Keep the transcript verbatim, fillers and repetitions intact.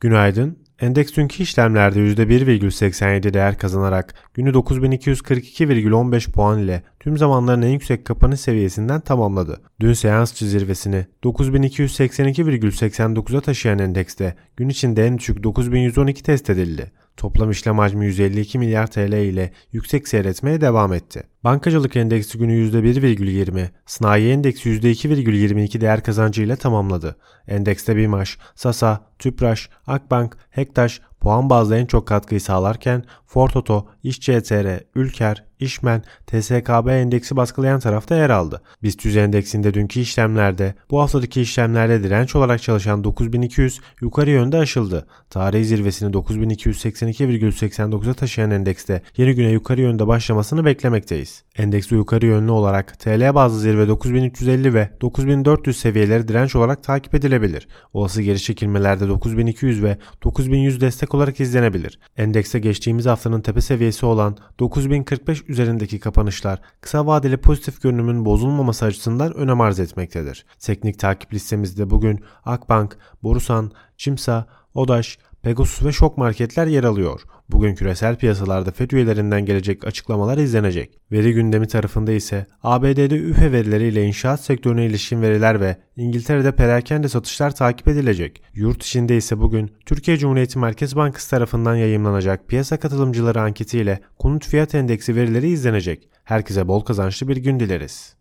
Günaydın. Endeks dünkü işlemlerde yüzde bir virgül seksen yedi değer kazanarak günü dokuz bin iki yüz kırk iki virgül on beş puan ile tüm zamanların en yüksek kapanış seviyesinden tamamladı. Dün seansçı zirvesini dokuz bin iki yüz seksen iki virgül seksen dokuza taşıyan endekste gün içinde en düşük dokuz bin yüz on iki test edildi. Toplam işlem hacmi yüz elli iki milyar T L ile yüksek seyretmeye devam etti. Bankacılık endeksi günü yüzde bir virgül yirmi, sanayi endeksi yüzde iki virgül yirmi iki değer kazancıyla tamamladı. Endekste Bimaş, Sasa, Tüpraş, Akbank, Hektaş puan bazlı en çok katkıyı sağlarken Ford Oto, İş C T R, Ülker, İşmen, T S K B endeksi baskılayan tarafta yer aldı. BIST yüz endeksinde dünkü işlemlerde, bu haftadaki işlemlerde direnç olarak çalışan dokuz bin iki yüz yukarı yönde aşıldı. Tarihi zirvesini dokuz bin iki yüz seksen iki virgül seksen dokuza taşıyan endekste yeni güne yukarı yönde başlamasını beklemekteyiz. Endeks yukarı yönlü olarak T L bazlı zirve dokuz bin üç yüz elli ve dokuz bin dört yüz seviyeleri direnç olarak takip edilebilir. Olası geri çekilmelerde dokuz bin iki yüz ve dokuz bin yüz destek olarak izlenebilir. Endekse geçtiğimiz haftanın tepe seviyesi olan dokuz bin kırk beş üzerindeki kapanışlar kısa vadeli pozitif görünümün bozulmaması açısından önem arz etmektedir. Teknik takip listemizde bugün Akbank, Borusan, Cimsa, Odaş, Pegasus ve Şok marketler yer alıyor. Bugün küresel piyasalarda Fed üyelerinden gelecek açıklamalar izlenecek. Veri gündemi tarafında ise A B D'de üfe verileriyle inşaat sektörüne ilişkin veriler ve İngiltere'de perakende satışlar takip edilecek. Yurt içinde ise bugün Türkiye Cumhuriyeti Merkez Bankası tarafından yayımlanacak piyasa katılımcıları anketiyle konut fiyat endeksi verileri izlenecek. Herkese bol kazançlı bir gün dileriz.